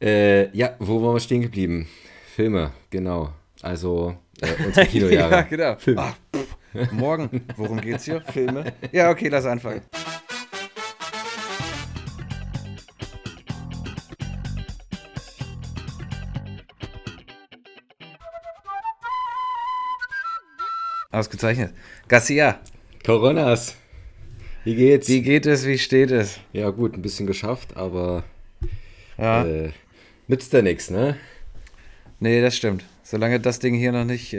Ja, wo waren wir stehen geblieben? Filme, genau. Also unsere Kinojahre. Ja, genau. Ach, pff, morgen, worum geht's hier? Filme? Ja, okay, lass anfangen. Ausgezeichnet. Garcia. Coronas. Wie geht's? Wie geht es? Wie steht es? Ja gut, ein bisschen geschafft, aber ja. Nützt ja nichts, ne? Nee, das stimmt. Solange das Ding hier noch nicht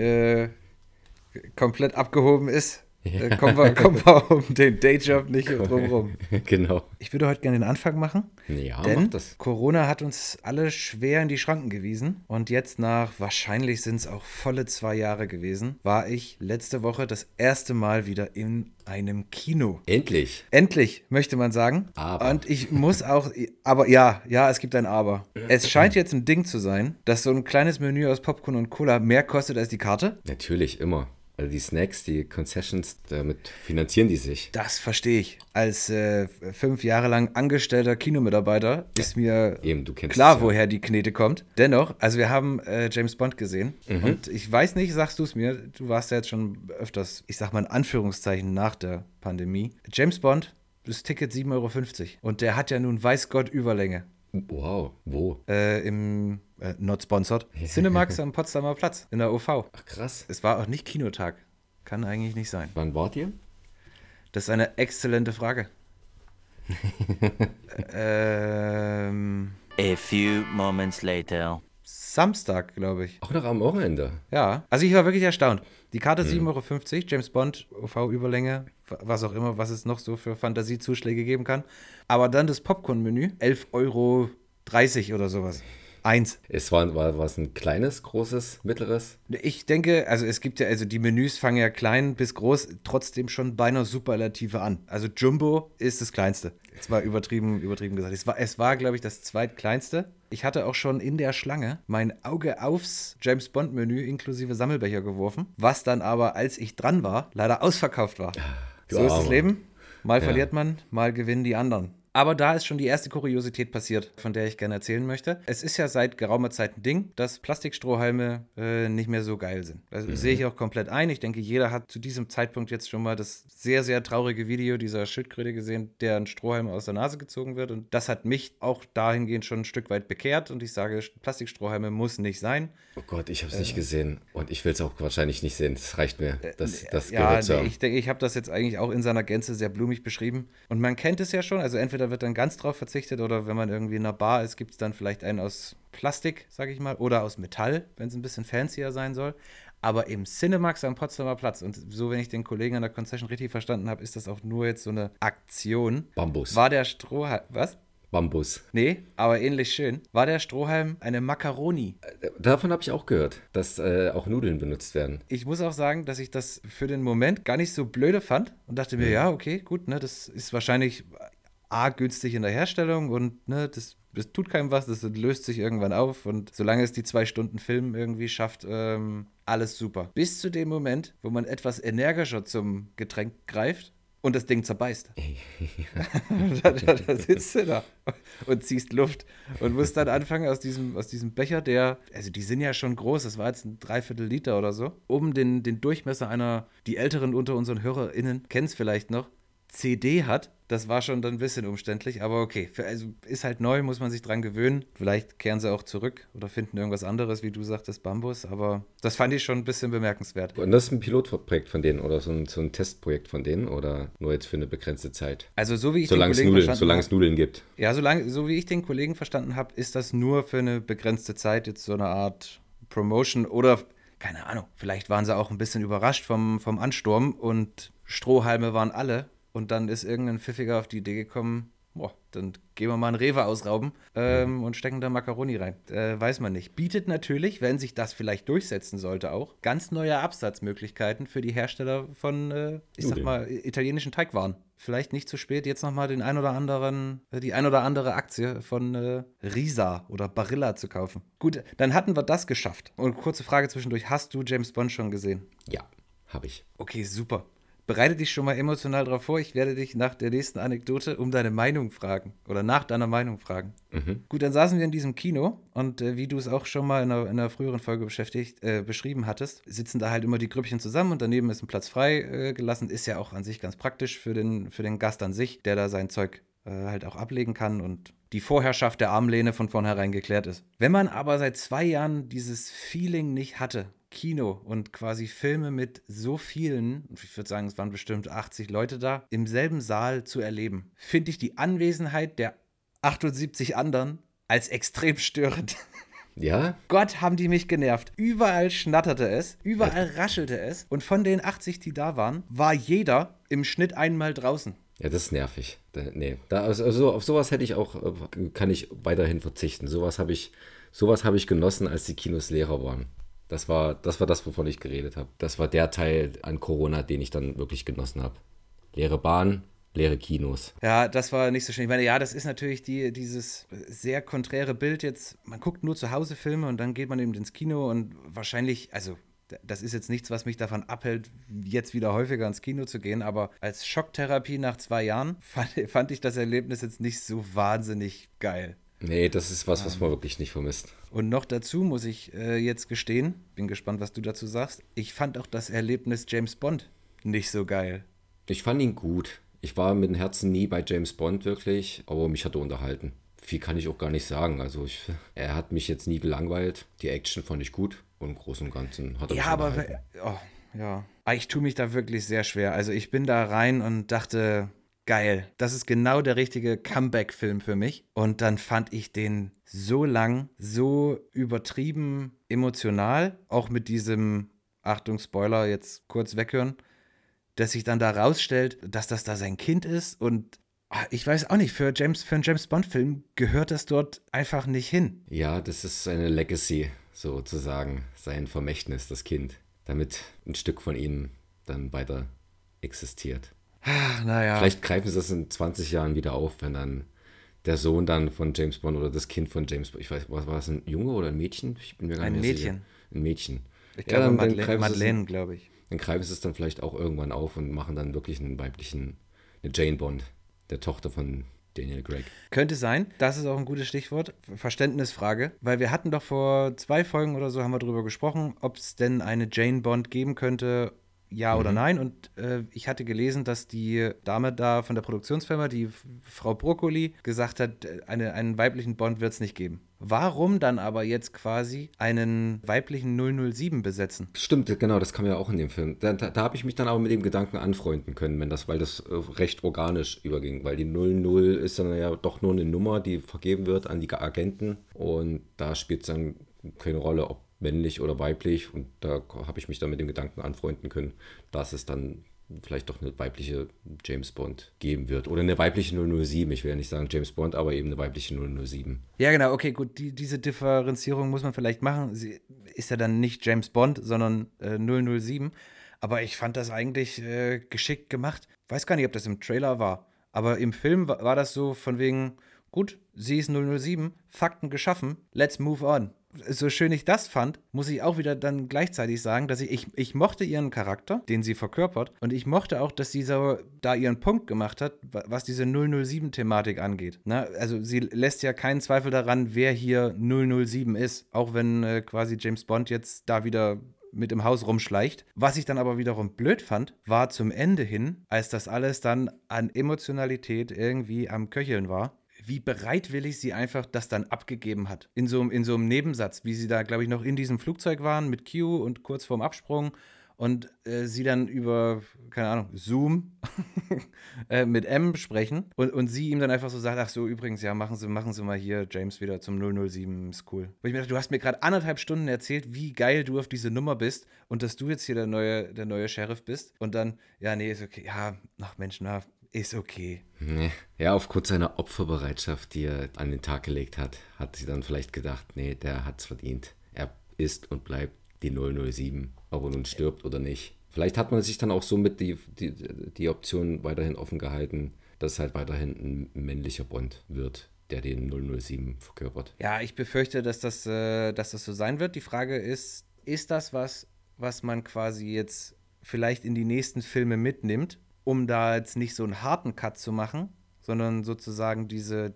komplett abgehoben ist, ja. kommen wir um den Dayjob nicht drumherum. Genau. Ich würde heute gerne den Anfang machen, ja, denn das. Corona hat uns alle schwer in die Schranken gewiesen. Und jetzt nach, wahrscheinlich sind es auch volle 2 Jahre gewesen, war ich letzte Woche das erste Mal wieder in einem Kino. Endlich. Endlich, möchte man sagen. Aber. Und ich muss auch, aber ja, es gibt ein Aber. Es scheint jetzt ein Ding zu sein, dass so ein kleines Menü aus Popcorn und Cola mehr kostet als die Karte. Natürlich, immer. Also die Snacks, die Concessions, damit finanzieren die sich. Das verstehe ich. Als 5 Jahre lang angestellter Kinomitarbeiter ist mir eben, du kennst klar, es, ja. Woher die Knete kommt. Dennoch, also wir haben James Bond gesehen. Mhm. Und ich weiß nicht, sagst du es mir, du warst ja jetzt schon öfters, ich sag mal in Anführungszeichen, nach der Pandemie. James Bond, das Ticket 7,50 Euro. Und der hat ja nun weiß Gott Überlänge. Wow, wo? Im... not sponsored. Cinemax am Potsdamer Platz in der OV. Ach krass. Es war auch nicht Kinotag. Kann eigentlich nicht sein. Wann wart ihr? Das ist eine exzellente Frage. A few moments later. Samstag, glaube ich. Auch noch am Wochenende. Ja, also ich war wirklich erstaunt. Die Karte 7,50 Euro, James Bond, OV-Überlänge, was auch immer, was es noch so für Fantasiezuschläge geben kann. Aber dann das Popcorn-Menü, 11,30 Euro oder sowas. Eins. Es war es ein kleines, großes, mittleres? Ich denke, also es gibt ja, also die Menüs fangen ja klein bis groß, trotzdem schon beinahe Superlative an. Also Jumbo ist das Kleinste. Es war übertrieben gesagt. Es war, glaube ich, das zweitkleinste. Ich hatte auch schon in der Schlange mein Auge aufs James-Bond-Menü inklusive Sammelbecher geworfen, was dann aber, als ich dran war, leider ausverkauft war. So ist das Leben. Mal verliert man, mal gewinnen die anderen. Aber da ist schon die erste Kuriosität passiert, von der ich gerne erzählen möchte. Es ist ja seit geraumer Zeit ein Ding, dass Plastikstrohhalme nicht mehr so geil sind. Das sehe ich auch komplett ein. Ich denke, jeder hat zu diesem Zeitpunkt jetzt schon mal das sehr, sehr traurige Video dieser Schildkröte gesehen, der ein Strohhalm aus der Nase gezogen wird. Und das hat mich auch dahingehend schon ein Stück weit bekehrt. Und ich sage, Plastikstrohhalme muss nicht sein. Oh Gott, ich habe es nicht gesehen. Und ich will es auch wahrscheinlich nicht sehen. Das reicht mir. Das gehört zu. Ich denke, ich habe das jetzt eigentlich auch in seiner Gänze sehr blumig beschrieben. Und man kennt es ja schon. Also entweder wird dann ganz drauf verzichtet oder wenn man irgendwie in einer Bar ist, gibt es dann vielleicht einen aus Plastik, sage ich mal, oder aus Metall, wenn es ein bisschen fancier sein soll. Aber im Cinemax am Potsdamer Platz, und so, wenn ich den Kollegen an der Concession richtig verstanden habe, ist das auch nur jetzt so eine Aktion. Bambus. War der Strohhalm, was? Bambus. Nee, aber ähnlich schön. War der Strohhalm eine Macaroni? Davon habe ich auch gehört, dass auch Nudeln benutzt werden. Ich muss auch sagen, dass ich das für den Moment gar nicht so blöde fand und dachte mir, ja, okay, gut, ne, das ist wahrscheinlich... A, günstig in der Herstellung und ne, das tut keinem was, das löst sich irgendwann auf und solange es die 2 Stunden Film irgendwie schafft, alles super. Bis zu dem Moment, wo man etwas energischer zum Getränk greift und das Ding zerbeißt. Da sitzt du da und ziehst Luft und musst dann anfangen aus diesem Becher, der, also die sind ja schon groß, das war jetzt ein 3/4 Liter oder so, um den Durchmesser einer, die Älteren unter unseren HörerInnen kennen es vielleicht noch, CD hat. Das war schon dann ein bisschen umständlich, aber okay, also ist halt neu, muss man sich dran gewöhnen. Vielleicht kehren sie auch zurück oder finden irgendwas anderes, wie du sagtest, Bambus, aber das fand ich schon ein bisschen bemerkenswert. Und das ist ein Pilotprojekt von denen oder so ein Testprojekt von denen oder nur jetzt für eine begrenzte Zeit? Also so wie ich den Kollegen verstanden habe. Solange es Nudeln gibt. Ja, so wie ich den Kollegen verstanden habe, ist das nur für eine begrenzte Zeit jetzt so eine Art Promotion oder, keine Ahnung, vielleicht waren sie auch ein bisschen überrascht vom Ansturm und Strohhalme waren alle. Und dann ist irgendein Pfiffiger auf die Idee gekommen, boah, dann gehen wir mal einen Rewe ausrauben und stecken da Macaroni rein. Weiß man nicht. Bietet natürlich, wenn sich das vielleicht durchsetzen sollte auch, ganz neue Absatzmöglichkeiten für die Hersteller von, italienischen Teigwaren. Vielleicht nicht zu spät, jetzt nochmal die ein oder andere Aktie von Risa oder Barilla zu kaufen. Gut, dann hatten wir das geschafft. Und kurze Frage zwischendurch, hast du James Bond schon gesehen? Ja, habe ich. Okay, super. bereite dich schon mal emotional darauf vor. Ich werde dich nach der nächsten Anekdote um deine Meinung fragen oder nach deiner Meinung fragen. Mhm. Gut, dann saßen wir in diesem Kino und wie du es auch schon mal in einer früheren Folge beschrieben hattest, sitzen da halt immer die Grüppchen zusammen und daneben ist ein Platz frei gelassen. Ist ja auch an sich ganz praktisch für den Gast an sich, der da sein Zeug halt auch ablegen kann und die Vorherrschaft der Armlehne von vornherein geklärt ist. Wenn man aber seit 2 Jahren dieses Feeling nicht hatte, Kino und quasi Filme mit so vielen, ich würde sagen, es waren bestimmt 80 Leute da, im selben Saal zu erleben, finde ich die Anwesenheit der 78 anderen als extrem störend. Ja? Gott, haben die mich genervt. Überall schnatterte es, überall raschelte es und von den 80, die da waren, war jeder im Schnitt einmal draußen. Ja, das ist nervig. Auf sowas kann ich weiterhin verzichten. Sowas habe ich genossen, als die Kinos leerer waren. Das war das, wovon ich geredet habe. Das war der Teil an Corona, den ich dann wirklich genossen habe. Leere Bahn, leere Kinos. Ja, das war nicht so schön. Ich meine, ja, das ist natürlich dieses sehr konträre Bild jetzt. Man guckt nur zu Hause Filme und dann geht man eben ins Kino und wahrscheinlich, also das ist jetzt nichts, was mich davon abhält, jetzt wieder häufiger ins Kino zu gehen, aber als Schocktherapie nach 2 Jahren fand ich das Erlebnis jetzt nicht so wahnsinnig geil. Nee, das ist was man wirklich nicht vermisst. Und noch dazu muss ich jetzt gestehen, bin gespannt, was du dazu sagst, ich fand auch das Erlebnis James Bond nicht so geil. Ich fand ihn gut. Ich war mit dem Herzen nie bei James Bond wirklich, aber mich hat er unterhalten. Viel kann ich auch gar nicht sagen. Also er hat mich jetzt nie gelangweilt. Die Action fand ich gut und im Großen und Ganzen hat er mich unterhalten. Aber ich tue mich da wirklich sehr schwer. Also ich bin da rein und dachte... geil. Das ist genau der richtige Comeback-Film für mich. Und dann fand ich den so lang, so übertrieben emotional, auch mit diesem, Achtung, Spoiler, jetzt kurz weghören, dass sich dann da rausstellt, dass das da sein Kind ist. Und ich weiß auch nicht, für einen James-Bond-Film gehört das dort einfach nicht hin. Ja, das ist seine Legacy, sozusagen, sein Vermächtnis, das Kind, damit ein Stück von ihm dann weiter existiert. Naja. Vielleicht greifen sie das in 20 Jahren wieder auf, wenn dann der Sohn dann von James Bond oder das Kind von James Bond, ich weiß, war das ein Junge oder ein Mädchen? Ich bin mir gar nicht sicher. Ein Mädchen. Ich glaube, ja, Madeleine, glaube ich. Dann greifen sie es dann vielleicht auch irgendwann auf und machen dann wirklich eine Jane Bond, der Tochter von Daniel Craig. Könnte sein. Das ist auch ein gutes Stichwort. Verständnisfrage. Weil wir hatten doch vor 2 Folgen oder so, haben wir drüber gesprochen, ob es denn eine Jane Bond geben könnte, ja oder nein. Und ich hatte gelesen, dass die Dame da von der Produktionsfirma, die Frau Broccoli, gesagt hat, einen weiblichen Bond wird es nicht geben. Warum dann aber jetzt quasi einen weiblichen 007 besetzen? Stimmt, genau, das kam ja auch in dem Film. Da habe ich mich dann aber mit dem Gedanken anfreunden können, weil das recht organisch überging, weil die 00 ist dann ja doch nur eine Nummer, die vergeben wird an die Agenten und da spielt es dann keine Rolle, ob männlich oder weiblich, und da habe ich mich dann mit dem Gedanken anfreunden können, dass es dann vielleicht doch eine weibliche James Bond geben wird. Oder eine weibliche 007, ich will ja nicht sagen James Bond, aber eben eine weibliche 007. Ja genau, okay, gut, diese Differenzierung muss man vielleicht machen. Sie ist ja dann nicht James Bond, sondern 007. Aber ich fand das eigentlich geschickt gemacht. Weiß gar nicht, ob das im Trailer war, aber im Film war das so von wegen, gut, sie ist 007, Fakten geschaffen, let's move on. So schön ich das fand, muss ich auch wieder dann gleichzeitig sagen, dass ich mochte ihren Charakter, den sie verkörpert, und ich mochte auch, dass sie so da ihren Punkt gemacht hat, was diese 007-Thematik angeht. Na, also sie lässt ja keinen Zweifel daran, wer hier 007 ist, auch wenn quasi James Bond jetzt da wieder mit im Haus rumschleicht. Was ich dann aber wiederum blöd fand, war zum Ende hin, als das alles dann an Emotionalität irgendwie am Köcheln war, wie bereitwillig sie einfach das dann abgegeben hat. In so einem Nebensatz, wie sie da, glaube ich, noch in diesem Flugzeug waren mit Q und kurz vorm Absprung und sie dann über, keine Ahnung, Zoom mit M sprechen und sie ihm dann einfach so sagt, ach so, übrigens, ja, machen Sie mal hier James wieder zum 007, ist cool. Wo ich mir dachte, du hast mir gerade anderthalb Stunden erzählt, wie geil du auf diese Nummer bist und dass du jetzt hier der neue Sheriff bist und dann, ja, nee, ist okay, ja, ach Mensch, na, ist okay. Ja, aufgrund seiner Opferbereitschaft, die er an den Tag gelegt hat, hat sie dann vielleicht gedacht, nee, der hat's verdient. Er ist und bleibt die 007, ob er nun stirbt oder nicht. Vielleicht hat man sich dann auch somit die Option weiterhin offen gehalten, dass es halt weiterhin ein männlicher Bond wird, der den 007 verkörpert. Ja, ich befürchte, dass das so sein wird. Die Frage ist das was man quasi jetzt vielleicht in die nächsten Filme mitnimmt, um da jetzt nicht so einen harten Cut zu machen, sondern sozusagen diese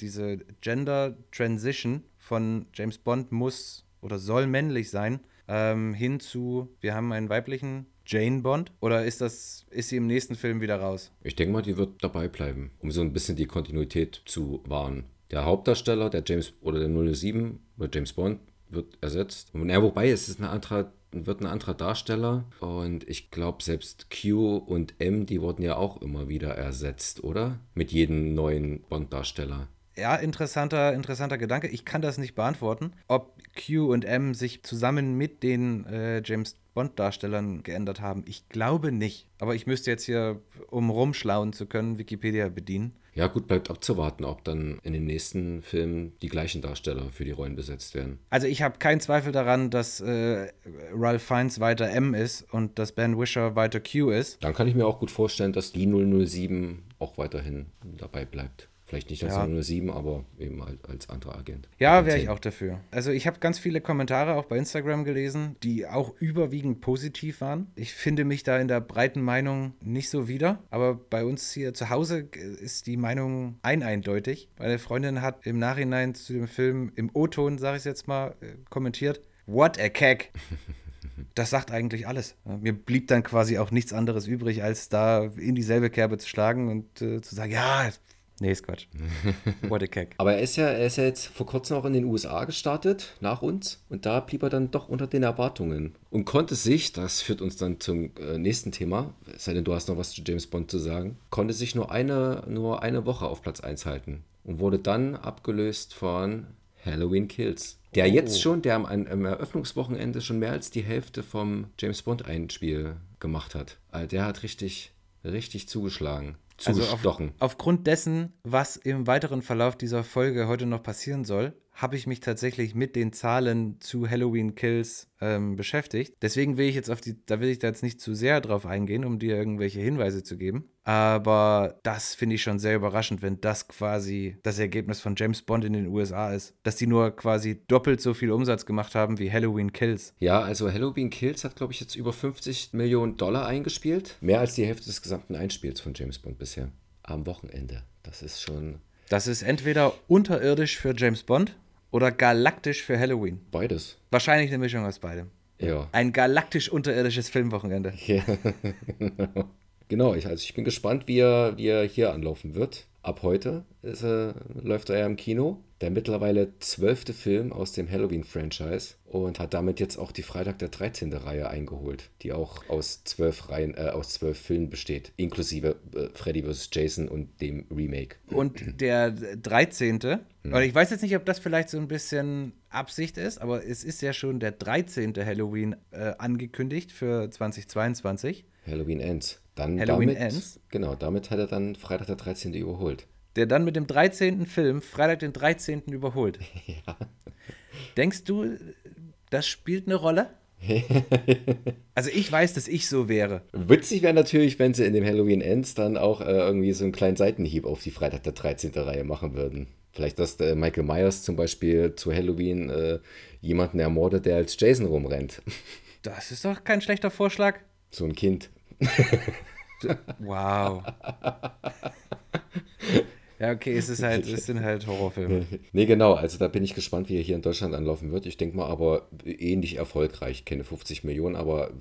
Gender-Transition von James Bond muss oder soll männlich sein, hin zu, wir haben einen weiblichen Jane Bond, oder ist sie im nächsten Film wieder raus? Ich denke mal, die wird dabei bleiben, um so ein bisschen die Kontinuität zu wahren. Der Hauptdarsteller, der James oder der 007 oder James Bond wird ersetzt. Und ja, wobei, es ist ein anderer Darsteller, und ich glaube, selbst Q und M, die wurden ja auch immer wieder ersetzt, oder? Mit jedem neuen Bond-Darsteller. Ja, interessanter Gedanke. Ich kann das nicht beantworten, ob Q und M sich zusammen mit den James Bond-Darstellern geändert haben. Ich glaube nicht. Aber ich müsste jetzt hier, um rumschlauen zu können, Wikipedia bedienen. Ja gut, bleibt abzuwarten, ob dann in den nächsten Filmen die gleichen Darsteller für die Rollen besetzt werden. Also ich habe keinen Zweifel daran, dass Ralph Fiennes weiter M ist und dass Ben Whishaw weiter Q ist. Dann kann ich mir auch gut vorstellen, dass die 007 auch weiterhin dabei bleibt. Vielleicht nicht als 007, aber eben als anderer Agent. Ja, wäre ich auch dafür. Also ich habe ganz viele Kommentare auch bei Instagram gelesen, die auch überwiegend positiv waren. Ich finde mich da in der breiten Meinung nicht so wieder. Aber bei uns hier zu Hause ist die Meinung eindeutig. Meine Freundin hat im Nachhinein zu dem Film, im O-Ton, sage ich jetzt mal, kommentiert, what a Keck. Das sagt eigentlich alles. Mir blieb dann quasi auch nichts anderes übrig, als da in dieselbe Kerbe zu schlagen und zu sagen, ja, nee, ist Quatsch. What a Keck. Aber er ist ja jetzt vor kurzem auch in den USA gestartet, nach uns. Und da blieb er dann doch unter den Erwartungen. Und konnte sich, das führt uns dann zum nächsten Thema, sei denn du hast noch was zu James Bond zu sagen, konnte sich nur eine Woche auf Platz 1 halten. Und wurde dann abgelöst von Halloween Kills. Der jetzt schon, der am Eröffnungswochenende schon mehr als die Hälfte vom James Bond Einspiel gemacht hat. Also der hat richtig zugeschlagen. Also aufgrund dessen, was im weiteren Verlauf dieser Folge heute noch passieren soll, habe ich mich tatsächlich mit den Zahlen zu Halloween Kills beschäftigt. Deswegen will ich jetzt da jetzt nicht zu sehr drauf eingehen, um dir irgendwelche Hinweise zu geben. Aber das finde ich schon sehr überraschend, wenn das quasi das Ergebnis von James Bond in den USA ist. Dass die nur quasi doppelt so viel Umsatz gemacht haben wie Halloween Kills. Ja, also Halloween Kills hat, glaube ich, jetzt über 50 Millionen Dollar eingespielt. Mehr als die Hälfte des gesamten Einspiels von James Bond bisher. Am Wochenende. Das ist schon... Das ist entweder unterirdisch für James Bond oder galaktisch für Halloween. Beides. Wahrscheinlich eine Mischung aus beidem. Ja. Ein galaktisch-unterirdisches Filmwochenende. Ja. Genau, ich bin gespannt, wie er hier anlaufen wird. Ab heute läuft er ja im Kino. Der mittlerweile 12. Film aus dem Halloween-Franchise und hat damit jetzt auch die Freitag der 13. Reihe eingeholt, die auch aus 12 Filmen besteht, inklusive Freddy vs. Jason und dem Remake. Und der 13. Und ich weiß jetzt nicht, ob das vielleicht so ein bisschen Absicht ist, aber es ist ja schon der 13. Halloween angekündigt für 2022. Halloween Ends. Damit hat er dann Freitag der 13. überholt. Der dann mit dem 13. Film Freitag den 13. überholt. Ja. Denkst du, das spielt eine Rolle? Also ich weiß, dass ich so wäre. Witzig wäre natürlich, wenn sie in dem Halloween Ends dann auch irgendwie so einen kleinen Seitenhieb auf die Freitag der 13. Reihe machen würden. Vielleicht, dass Michael Myers zum Beispiel zu Halloween jemanden ermordet, der als Jason rumrennt. Das ist doch kein schlechter Vorschlag. So ein Kind. Wow. Ja, okay, es sind halt Horrorfilme. Nee, genau, also da bin ich gespannt, wie er hier in Deutschland anlaufen wird. Ich denke mal, aber ähnlich erfolgreich, keine 50 Millionen, aber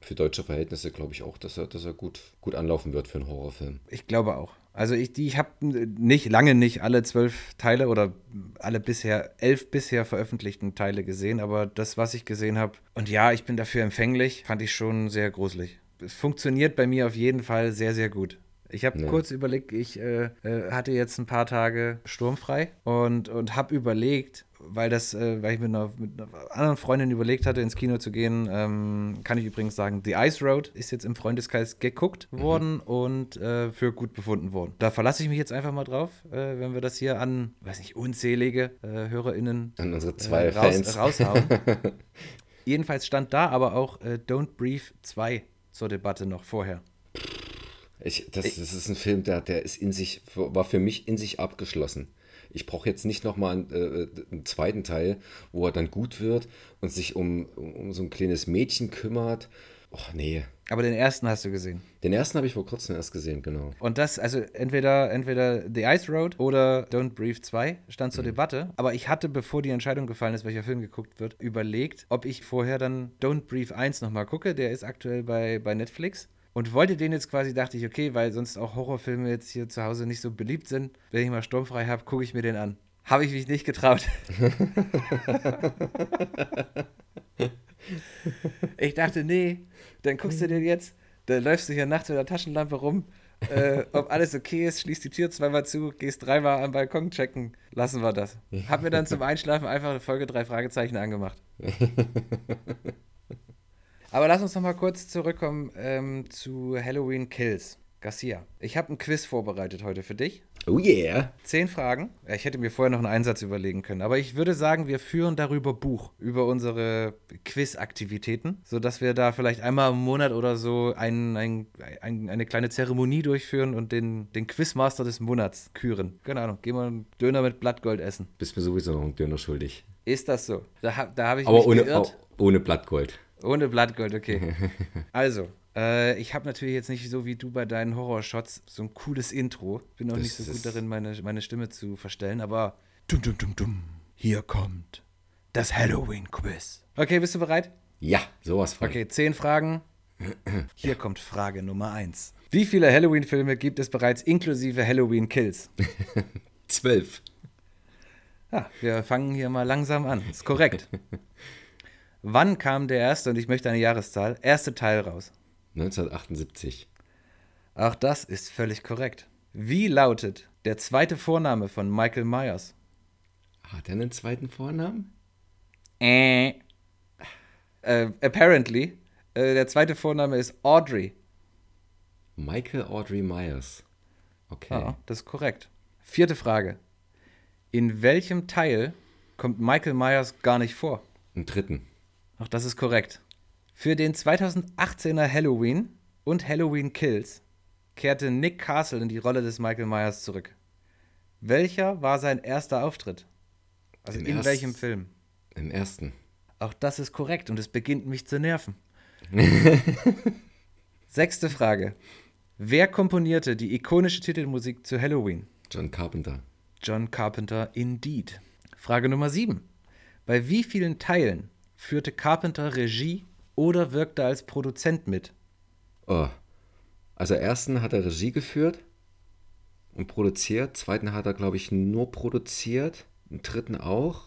für deutsche Verhältnisse glaube ich auch, dass er gut anlaufen wird für einen Horrorfilm. Ich glaube auch. Also ich habe lange nicht alle 12 Teile oder alle 11 bisher veröffentlichten Teile gesehen, aber das, was ich gesehen habe, und ja, ich bin dafür empfänglich, fand ich schon sehr gruselig. Es funktioniert bei mir auf jeden Fall sehr, sehr gut. Ich habe kurz überlegt, ich hatte jetzt ein paar Tage sturmfrei und habe überlegt, weil ich mit einer anderen Freundin überlegt hatte, ins Kino zu gehen, kann ich übrigens sagen, The Ice Road ist jetzt im Freundeskreis geguckt worden und für gut befunden worden. Da verlasse ich mich jetzt einfach mal drauf, wenn wir das hier an, weiß nicht, unzählige HörerInnen an unsere zwei Fans raushauen. Jedenfalls stand da aber auch Don't Breathe 2 zur Debatte noch vorher. Das ist ein Film, der ist war für mich in sich abgeschlossen. Ich brauche jetzt nicht nochmal einen zweiten Teil, wo er dann gut wird und sich um so ein kleines Mädchen kümmert Oh, nee. Aber den ersten hast du gesehen? Den ersten habe ich vor kurzem erst gesehen, genau. Und das, also entweder The Ice Road oder Don't Breathe 2 stand zur Debatte. Aber ich hatte, bevor die Entscheidung gefallen ist, welcher Film geguckt wird, überlegt, ob ich vorher dann Don't Breathe 1 nochmal gucke. Der ist aktuell bei Netflix. Und wollte den jetzt quasi, dachte ich, okay, weil sonst auch Horrorfilme jetzt hier zu Hause nicht so beliebt sind. Wenn ich mal sturmfrei habe, gucke ich mir den an. Habe ich mich nicht getraut. Ich dachte, nee, dann guckst du den jetzt, dann läufst du hier nachts mit der Taschenlampe rum, ob alles okay ist, schließt die Tür zweimal zu, gehst dreimal am Balkon checken, lassen wir das. Hab mir dann zum Einschlafen einfach eine Folge 3 Fragezeichen angemacht. Aber lass uns noch mal kurz zurückkommen zu Halloween Kills. Garcia, ich habe ein Quiz vorbereitet heute für dich. Oh yeah. 10 Fragen. Ich hätte mir vorher noch einen Einsatz überlegen können. Aber ich würde sagen, wir führen darüber Buch, über unsere Quiz-Aktivitäten, sodass wir da vielleicht einmal im Monat oder so eine kleine Zeremonie durchführen und den Quizmaster des Monats küren. Keine Ahnung, gehen wir einen Döner mit Blattgold essen. Bist mir sowieso noch einen Döner schuldig. Ist das so? Da habe ich mich geirrt. Aber ohne Blattgold. Ohne Blattgold, okay. Also, ich habe natürlich jetzt nicht so wie du bei deinen Horrorshots so ein cooles Intro. Bin auch nicht so gut darin, meine Stimme zu verstellen, aber dum, dum, dum, dum. Hier kommt das Halloween-Quiz. Okay, bist du bereit? Ja, sowas von. Okay, 10 Fragen. Hier kommt Frage Nummer 1. Wie viele Halloween-Filme gibt es bereits inklusive Halloween-Kills? 12. Ja, wir fangen hier mal langsam an. Ist korrekt. Wann kam der erste, und ich möchte eine Jahreszahl, erste Teil raus? 1978. Auch das ist völlig korrekt. Wie lautet der zweite Vorname von Michael Myers? Hat er einen zweiten Vornamen? Apparently. Der zweite Vorname ist Audrey. Michael Audrey Myers. Okay. Ah, das ist korrekt. 4. Frage. In welchem Teil kommt Michael Myers gar nicht vor? Im 3. Auch das ist korrekt. Für den 2018er Halloween und Halloween Kills kehrte Nick Castle in die Rolle des Michael Myers zurück. Welcher war sein erster Auftritt? Also in welchem Film? Im 1. Auch das ist korrekt und es beginnt mich zu nerven. 6. Frage. Wer komponierte die ikonische Titelmusik zu Halloween? John Carpenter. John Carpenter, indeed. Frage Nummer 7. Bei wie vielen Teilen führte Carpenter Regie oder wirkte als Produzent mit? Oh. Also 1. hat er Regie geführt und produziert. 2. hat er, glaube ich, nur produziert. Im 3. auch.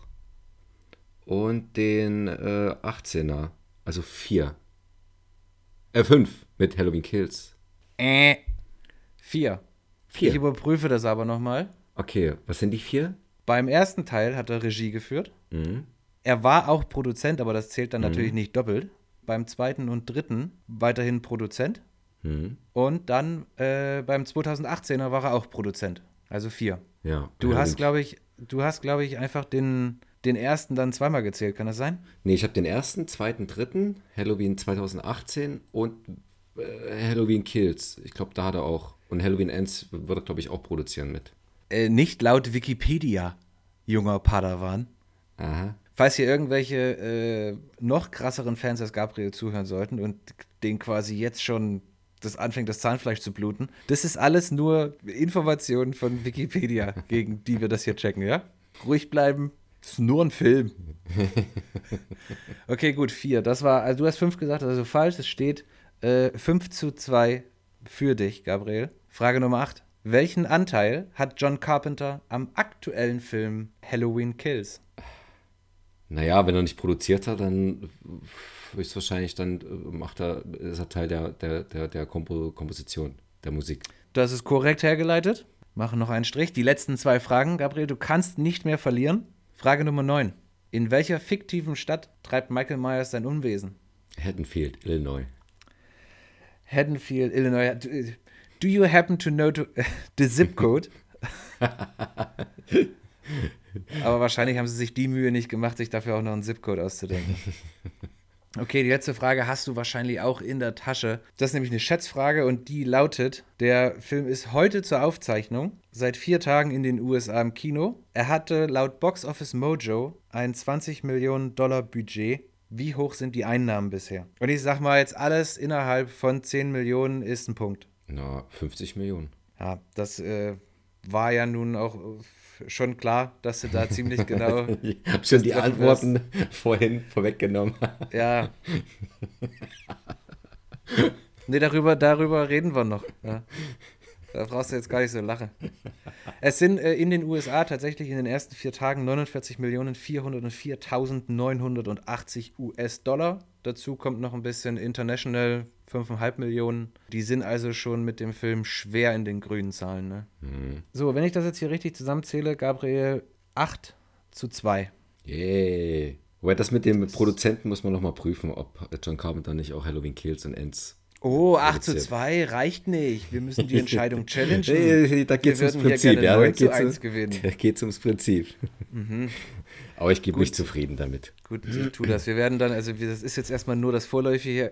Und den 18er. Also 4. 5 mit Halloween Kills. 4. Ich überprüfe das aber nochmal. Okay, was sind die 4? Beim 1. Teil hat er Regie geführt. Mhm. Er war auch Produzent, aber das zählt dann natürlich nicht doppelt. Beim 2. und 3. weiterhin Produzent. Mhm. Und dann beim 2018er war er auch Produzent. Also 4. Ja, du hast, glaube ich, einfach den 1. dann zweimal gezählt. Kann das sein? Nee, ich habe den 1., 2., 3., Halloween 2018 und Halloween Kills. Ich glaube, da hat er auch. Und Halloween Ends wird er, glaube ich, auch produzieren mit. Nicht laut Wikipedia, junger Padawan. Aha. Falls hier irgendwelche noch krasseren Fans als Gabriel zuhören sollten und denen quasi jetzt schon das Zahnfleisch zu bluten, das ist alles nur Informationen von Wikipedia, gegen die wir das hier checken, ja? Ruhig bleiben, das ist nur ein Film. Okay, gut, 4. Das war, also du hast 5 gesagt, also falsch, es steht 5:2 für dich, Gabriel. Frage Nummer 8. Welchen Anteil hat John Carpenter am aktuellen Film Halloween Kills? Naja, wenn er nicht produziert hat, dann höchstwahrscheinlich ist er Teil der Komposition, der Musik. Das ist korrekt hergeleitet. Machen noch einen Strich. Die letzten 2 Fragen, Gabriel, du kannst nicht mehr verlieren. Frage Nummer 9. In welcher fiktiven Stadt treibt Michael Myers sein Unwesen? Haddonfield, Illinois. Haddonfield, Illinois. Do you happen to know the zip code? Aber wahrscheinlich haben sie sich die Mühe nicht gemacht, sich dafür auch noch einen zip code auszudenken. Okay, die letzte Frage hast du wahrscheinlich auch in der Tasche. Das ist nämlich eine Schätzfrage und die lautet, der Film ist heute zur Aufzeichnung, seit 4 Tagen in den USA im Kino. Er hatte laut Box Office Mojo ein $20 Millionen Budget wie hoch sind die Einnahmen bisher? Und ich sag mal jetzt, alles innerhalb von 10 Millionen ist ein Punkt. Na, 50 Millionen. Ja, das war ja nun auch schon klar, dass du da ziemlich genau... Ich habe schon die Antworten vorhin vorweggenommen. Ja. Nee, darüber reden wir noch. Ja. Da brauchst du jetzt gar nicht so lachen. Es sind in den USA tatsächlich in den ersten 4 Tagen 49.404.980 US-Dollar. Dazu kommt noch ein bisschen International, 5,5 Millionen. Die sind also schon mit dem Film schwer in den grünen Zahlen. Ne? Mhm. So, wenn ich das jetzt hier richtig zusammenzähle, Gabriel, 8:2. Yay. Wobei das mit dem Produzenten muss man nochmal prüfen, ob John Carpenter nicht auch Halloween Kills und Ends. Oh, 8:2 reicht nicht. Wir müssen die Entscheidung challengen. Da geht es ums Prinzip. Ja, da geht es ums Prinzip. Mhm. Aber ich gebe mich zufrieden damit. Gut, ich tue das. Wir werden dann, also das ist jetzt erstmal nur das vorläufige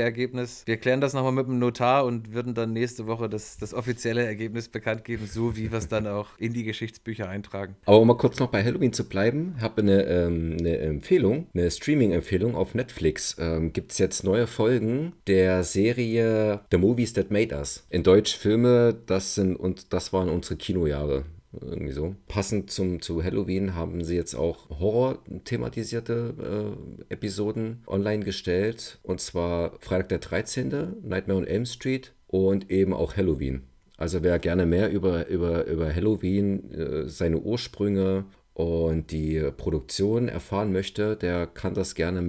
Ergebnis. Wir klären das nochmal mit dem Notar und würden dann nächste Woche das offizielle Ergebnis bekannt geben, so wie wir es dann auch in die Geschichtsbücher eintragen. Aber um mal kurz noch bei Halloween zu bleiben, ich habe eine Empfehlung, eine Streaming-Empfehlung auf Netflix. Gibt es jetzt neue Folgen der Serie The Movies That Made Us. In Deutsch Filme, das waren unsere Kinojahre. Irgendwie so. Passend zu Halloween haben sie jetzt auch Horror-thematisierte Episoden online gestellt. Und zwar Freitag der 13., Nightmare on Elm Street und eben auch Halloween. Also wer gerne mehr über Halloween, seine Ursprünge und die Produktion erfahren möchte, der kann das gerne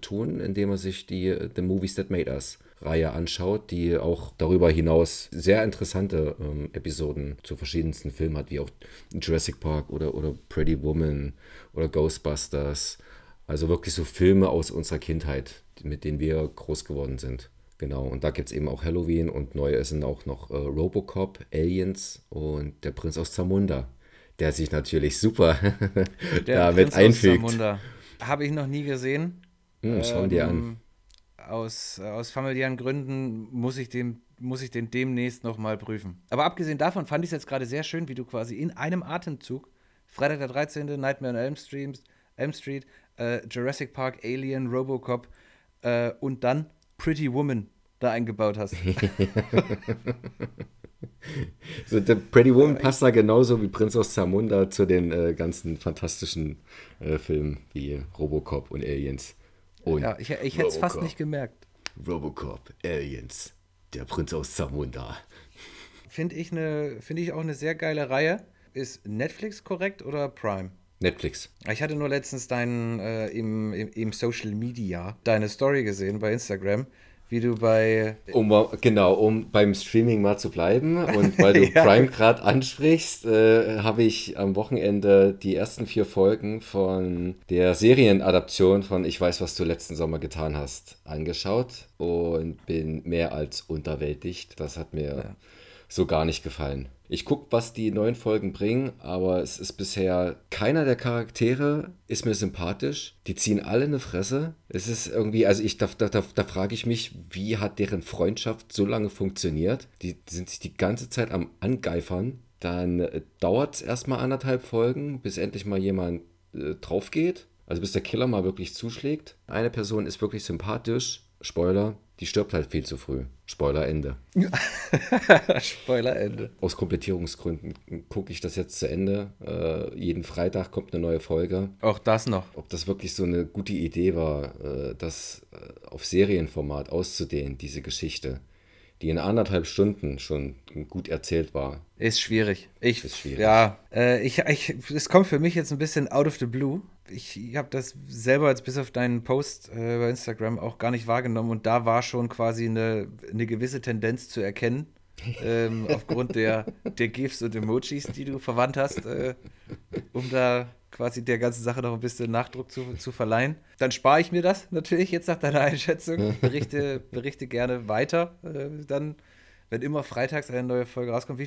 tun, indem er sich die The Movies That Made Us Reihe anschaut, die auch darüber hinaus sehr interessante Episoden zu verschiedensten Filmen hat, wie auch Jurassic Park oder Pretty Woman oder Ghostbusters. Also wirklich so Filme aus unserer Kindheit, mit denen wir groß geworden sind. Genau, und da gibt es eben auch Halloween und neu sind auch noch Robocop, Aliens und der Prinz aus Zamunda, der sich natürlich super damit einfügt. Prinz aus Zamunda habe ich noch nie gesehen. Schauen die an. Aus familiären Gründen muss ich den demnächst nochmal prüfen. Aber abgesehen davon fand ich es jetzt gerade sehr schön, wie du quasi in einem Atemzug Freitag der 13., Nightmare on Elm Street, Jurassic Park, Alien, Robocop und dann Pretty Woman da eingebaut hast. So, der Pretty Woman passt da genauso wie Prinz aus Zamunda zu den ganzen fantastischen Filmen wie Robocop und Aliens. Und ja, ich hätte es fast nicht gemerkt. Robocop, Aliens, der Prinz aus Zamunda. Finde ich auch eine sehr geile Reihe. Ist Netflix korrekt oder Prime? Netflix. Ich hatte nur letztens deinen im Social Media deine Story gesehen bei Instagram, wie du bei... Um beim Streaming mal zu bleiben und weil du ja. Prime gerade ansprichst, habe ich am Wochenende die ersten 4 Folgen von der Serienadaption von Ich weiß, was du letzten Sommer getan hast angeschaut und bin mehr als unterwältigt. Das hat mir so gar nicht gefallen. Ich gucke, was die neuen Folgen bringen, aber es ist bisher, keiner der Charaktere ist mir sympathisch. Die ziehen alle eine Fresse. Es ist irgendwie, also da frage ich mich, wie hat deren Freundschaft so lange funktioniert? Die sind sich die ganze Zeit am Angeifern. Dann dauert es erstmal anderthalb Folgen, bis endlich mal jemand drauf geht. Also bis der Killer mal wirklich zuschlägt. Eine Person ist wirklich sympathisch. Spoiler, die stirbt halt viel zu früh. Spoiler Ende. Spoiler Ende. Aus Komplettierungsgründen gucke ich das jetzt zu Ende. Jeden Freitag kommt eine neue Folge. Auch das noch. Ob das wirklich so eine gute Idee war, das auf Serienformat auszudehnen, diese Geschichte, die in anderthalb Stunden schon gut erzählt war. Ist schwierig. Ja, es kommt für mich jetzt ein bisschen out of the blue. Ich habe das selber jetzt bis auf deinen Post bei Instagram auch gar nicht wahrgenommen und da war schon quasi eine gewisse Tendenz zu erkennen, aufgrund der GIFs und Emojis, die du verwandt hast, um da quasi der ganzen Sache noch ein bisschen Nachdruck zu verleihen. Dann spare ich mir das natürlich jetzt nach deiner Einschätzung, berichte gerne weiter, dann... Wenn immer freitags eine neue Folge rauskommt, wie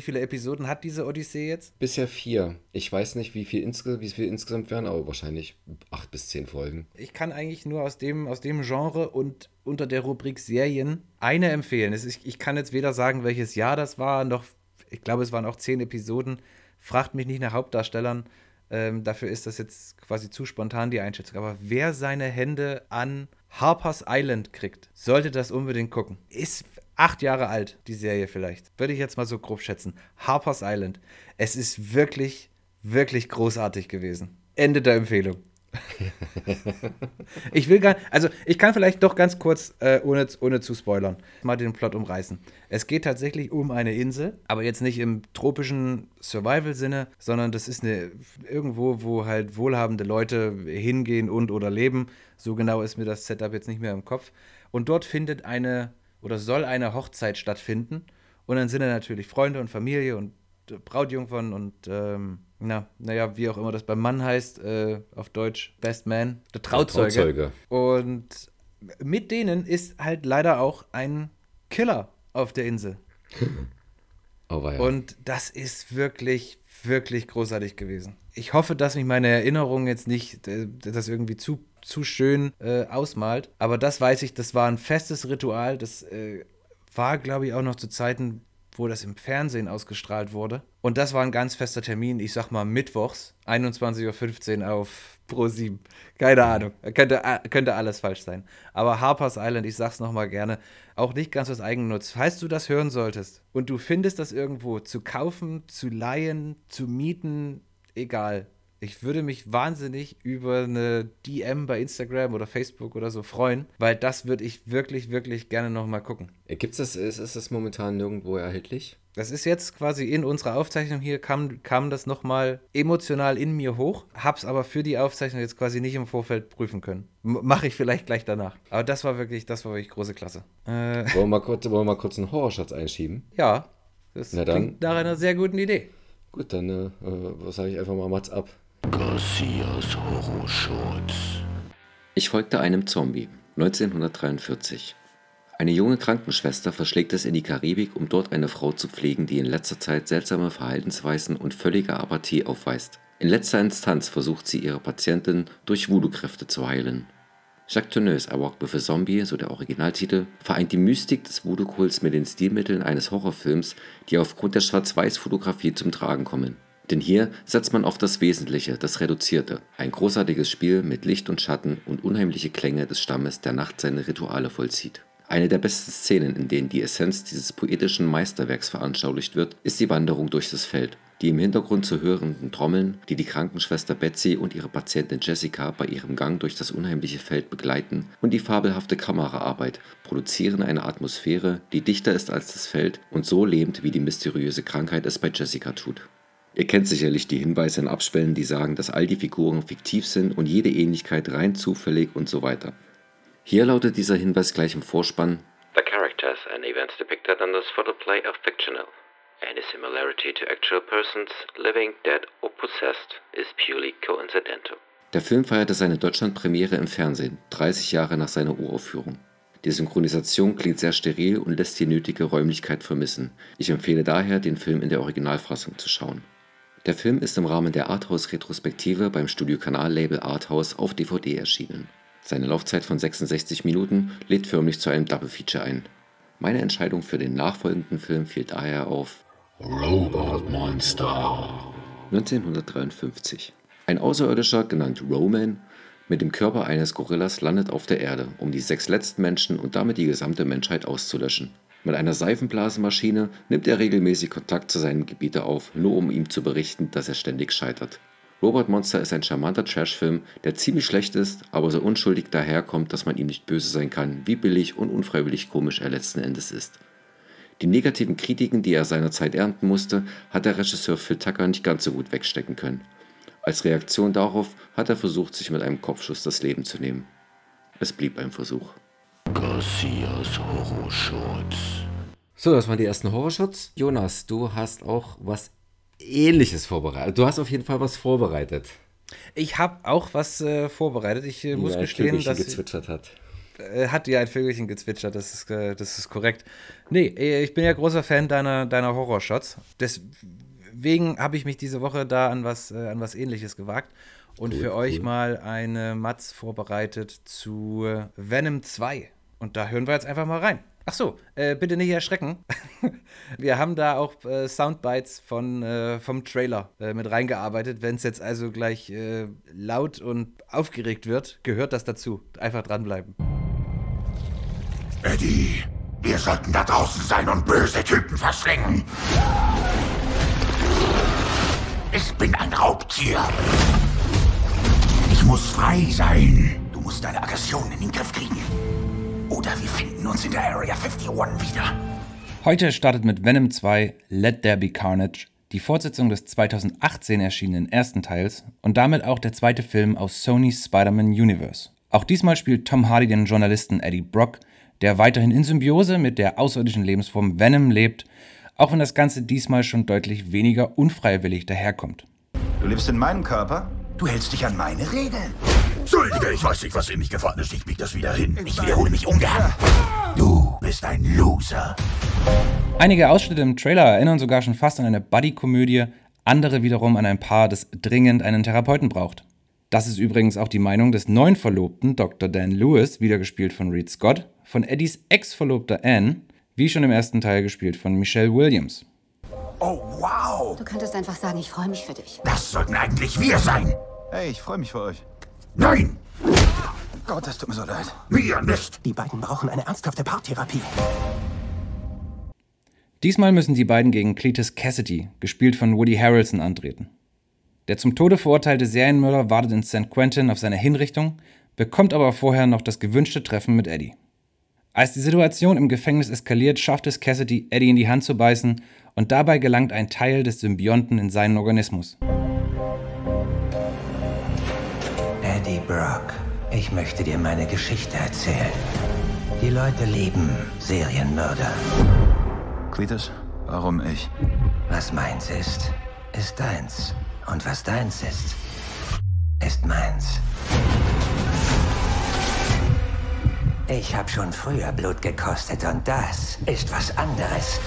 viele Episoden hat diese Odyssee jetzt? Bisher 4. Ich weiß nicht, wie viel insgesamt werden, aber wahrscheinlich 8 bis 10 Folgen. Ich kann eigentlich nur aus dem Genre und unter der Rubrik Serien eine empfehlen. Ich kann jetzt weder sagen, welches Jahr das war, noch, ich glaube, es waren auch 10 Episoden. Fragt mich nicht nach Hauptdarstellern. Dafür ist das jetzt quasi zu spontan die Einschätzung. Aber wer seine Hände an Harper's Island kriegt, sollte das unbedingt gucken. Ist 8 Jahre alt, die Serie vielleicht. Würde ich jetzt mal so grob schätzen. Harper's Island. Es ist wirklich, wirklich großartig gewesen. Ende der Empfehlung. Ich kann vielleicht doch ganz kurz, ohne zu spoilern, mal den Plot umreißen. Es geht tatsächlich um eine Insel, aber jetzt nicht im tropischen Survival-Sinne, sondern das ist irgendwo, wo halt wohlhabende Leute hingehen oder leben. So genau ist mir das Setup jetzt nicht mehr im Kopf. Und dort findet soll eine Hochzeit stattfinden. Und dann sind da natürlich Freunde und Familie und Brautjungfern und wie auch immer das beim Mann heißt, auf Deutsch, Best Man, der Trauzeuge. Und mit denen ist halt leider auch ein Killer auf der Insel. Oh, weia. Und das ist wirklich, wirklich großartig gewesen. Ich hoffe, dass mich meine Erinnerung jetzt nicht das irgendwie zu schön ausmalt, aber das weiß ich, das war ein festes Ritual, das war, glaube ich, auch noch zu Zeiten, wo das im Fernsehen ausgestrahlt wurde. Und das war ein ganz fester Termin, ich sag mal mittwochs, 21:15 Uhr auf ProSieben. Keine Ahnung, könnte alles falsch sein. Aber Harper's Island, ich sag's nochmal gerne, auch nicht ganz aus Eigennutz. Falls du das hören solltest und du findest das irgendwo zu kaufen, zu leihen, zu mieten, egal. Ich würde mich wahnsinnig über eine DM bei Instagram oder Facebook oder so freuen, weil das würde ich wirklich, wirklich gerne nochmal gucken. Ist das momentan nirgendwo erhältlich? Das ist jetzt quasi in unserer Aufzeichnung hier, kam das nochmal emotional in mir hoch, hab's aber für die Aufzeichnung jetzt quasi nicht im Vorfeld prüfen können. Mache ich vielleicht gleich danach. Aber das war wirklich große Klasse. Wollen wir mal kurz einen Horrorschatz einschieben? Ja, das klingt nach einer sehr guten Idee. Gut, dann sage ich einfach mal Mats ab. Ich folgte einem Zombie, 1943. Eine junge Krankenschwester verschlägt es in die Karibik, um dort eine Frau zu pflegen, die in letzter Zeit seltsame Verhaltensweisen und völlige Apathie aufweist. In letzter Instanz versucht sie, ihre Patientin durch Voodoo-Kräfte zu heilen. Jacques Tourneaus A Walk with a Zombie, so der Originaltitel, vereint die Mystik des Voodoo-Kults mit den Stilmitteln eines Horrorfilms, die aufgrund der Schwarz-Weiß-Fotografie zum Tragen kommen. Denn hier setzt man auf das Wesentliche, das Reduzierte. Ein großartiges Spiel mit Licht und Schatten und unheimliche Klänge des Stammes, der nachts seine Rituale vollzieht. Eine der besten Szenen, in denen die Essenz dieses poetischen Meisterwerks veranschaulicht wird, ist die Wanderung durch das Feld. Die im Hintergrund zu hörenden Trommeln, die die Krankenschwester Betsy und ihre Patientin Jessica bei ihrem Gang durch das unheimliche Feld begleiten, und die fabelhafte Kameraarbeit produzieren eine Atmosphäre, die dichter ist als das Feld und so lebend, wie die mysteriöse Krankheit es bei Jessica tut. Ihr kennt sicherlich die Hinweise in Abspänen, die sagen, dass all die Figuren fiktiv sind und jede Ähnlichkeit rein zufällig und so weiter. Hier lautet dieser Hinweis gleich im Vorspann: The characters and events depicted in this photoplay are fictional. Any similarity to actual persons, living, dead or possessed, is purely coincidental. Der Film feierte seine Deutschlandpremiere im Fernsehen, 30 Jahre nach seiner Uraufführung. Die Synchronisation klingt sehr steril und lässt die nötige Räumlichkeit vermissen. Ich empfehle daher, den Film in der Originalfassung zu schauen. Der Film ist im Rahmen der Arthouse-Retrospektive beim Studio-Kanal-Label Arthouse auf DVD erschienen. Seine Laufzeit von 66 Minuten lädt förmlich zu einem Double-Feature ein. Meine Entscheidung für den nachfolgenden Film fiel daher auf Robot Monster 1953. Ein Außerirdischer, genannt Roman, mit dem Körper eines Gorillas landet auf der Erde, um die 6 letzten Menschen und damit die gesamte Menschheit auszulöschen. Mit einer Seifenblasenmaschine nimmt er regelmäßig Kontakt zu seinem Gebieter auf, nur um ihm zu berichten, dass er ständig scheitert. Robot Monster ist ein charmanter Trashfilm, der ziemlich schlecht ist, aber so unschuldig daherkommt, dass man ihm nicht böse sein kann, wie billig und unfreiwillig komisch er letzten Endes ist. Die negativen Kritiken, die er seinerzeit ernten musste, hat der Regisseur Phil Tucker nicht ganz so gut wegstecken können. Als Reaktion darauf hat er versucht, sich mit einem Kopfschuss das Leben zu nehmen. Es blieb ein Versuch. Garcias Horrorshots. So, das waren die ersten Horrorshots. Jonas, du hast auch was Ähnliches vorbereitet. Du hast auf jeden Fall was vorbereitet. Ich habe auch was vorbereitet. Ich muss gestehen, dass... Hat dir ein Vögelchen gezwitschert, das ist korrekt. Nee, ich bin ja großer Fan deiner Horrorshots. Deswegen habe ich mich diese Woche da an was Ähnliches gewagt und euch mal eine Matz vorbereitet zu Venom 2. Und da hören wir jetzt einfach mal rein. Ach so, bitte nicht erschrecken. Wir haben da auch Soundbites vom Trailer mit reingearbeitet. Wenn es jetzt also gleich laut und aufgeregt wird, gehört das dazu. Einfach dranbleiben. Eddie, wir sollten da draußen sein und böse Typen verschlingen. Ich bin ein Raubtier. Ich muss frei sein. Du musst deine Aggression in den Griff kriegen. Oder wir finden uns in der Area 51 wieder. Heute startet mit Venom 2 Let There Be Carnage die Fortsetzung des 2018 erschienenen ersten Teils und damit auch der zweite Film aus Sonys Spider-Man Universe. Auch diesmal spielt Tom Hardy den Journalisten Eddie Brock, der weiterhin in Symbiose mit der außerirdischen Lebensform Venom lebt, auch wenn das Ganze diesmal schon deutlich weniger unfreiwillig daherkommt. Du lebst in meinem Körper? Du hältst dich an meine Regeln. Entschuldige, ich weiß nicht, was in mich gefahren ist. Ich bieg das wieder hin. Ich wiederhole mich ungern. Du bist ein Loser. Einige Ausschnitte im Trailer erinnern sogar schon fast an eine Buddy-Komödie, andere wiederum an ein Paar, das dringend einen Therapeuten braucht. Das ist übrigens auch die Meinung des neuen Verlobten, Dr. Dan Lewis, wiedergespielt von Reed Scott, von Eddies Ex-Verlobter Anne, wie schon im ersten Teil gespielt von Michelle Williams. Oh, wow! Du könntest einfach sagen, ich freue mich für dich. Das sollten eigentlich wir sein! Hey, ich freue mich für euch. Nein! Gott, das tut mir so leid. Mir nicht! Die beiden brauchen eine ernsthafte Paartherapie. Diesmal müssen die beiden gegen Cletus Cassidy, gespielt von Woody Harrelson, antreten. Der zum Tode verurteilte Serienmörder wartet in St. Quentin auf seine Hinrichtung, bekommt aber vorher noch das gewünschte Treffen mit Eddie. Als die Situation im Gefängnis eskaliert, schafft es Cassidy, Eddie in die Hand zu beißen, und dabei gelangt ein Teil des Symbionten in seinen Organismus. Eddie Brock, ich möchte dir meine Geschichte erzählen. Die Leute lieben Serienmörder. Cletus, warum ich? Was meins ist deins. Und was deins ist meins. Ich habe schon früher Blut gekostet und das ist was anderes.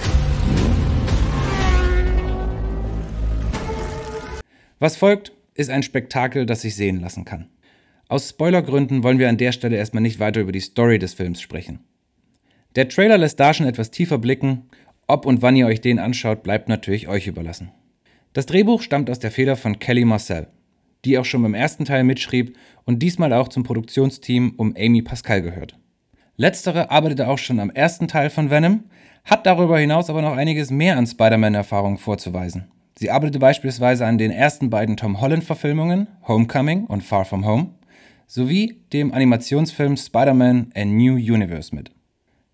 Was folgt, ist ein Spektakel, das sich sehen lassen kann. Aus Spoilergründen wollen wir an der Stelle erstmal nicht weiter über die Story des Films sprechen. Der Trailer lässt da schon etwas tiefer blicken. Ob und wann ihr euch den anschaut, bleibt natürlich euch überlassen. Das Drehbuch stammt aus der Feder von Kelly Marcel, die auch schon beim ersten Teil mitschrieb und diesmal auch zum Produktionsteam um Amy Pascal gehört. Letztere arbeitete auch schon am ersten Teil von Venom, hat darüber hinaus aber noch einiges mehr an Spider-Man-Erfahrung vorzuweisen. Sie arbeitete beispielsweise an den ersten beiden Tom-Holland-Verfilmungen, Homecoming und Far From Home, sowie dem Animationsfilm Spider-Man: A New Universe mit.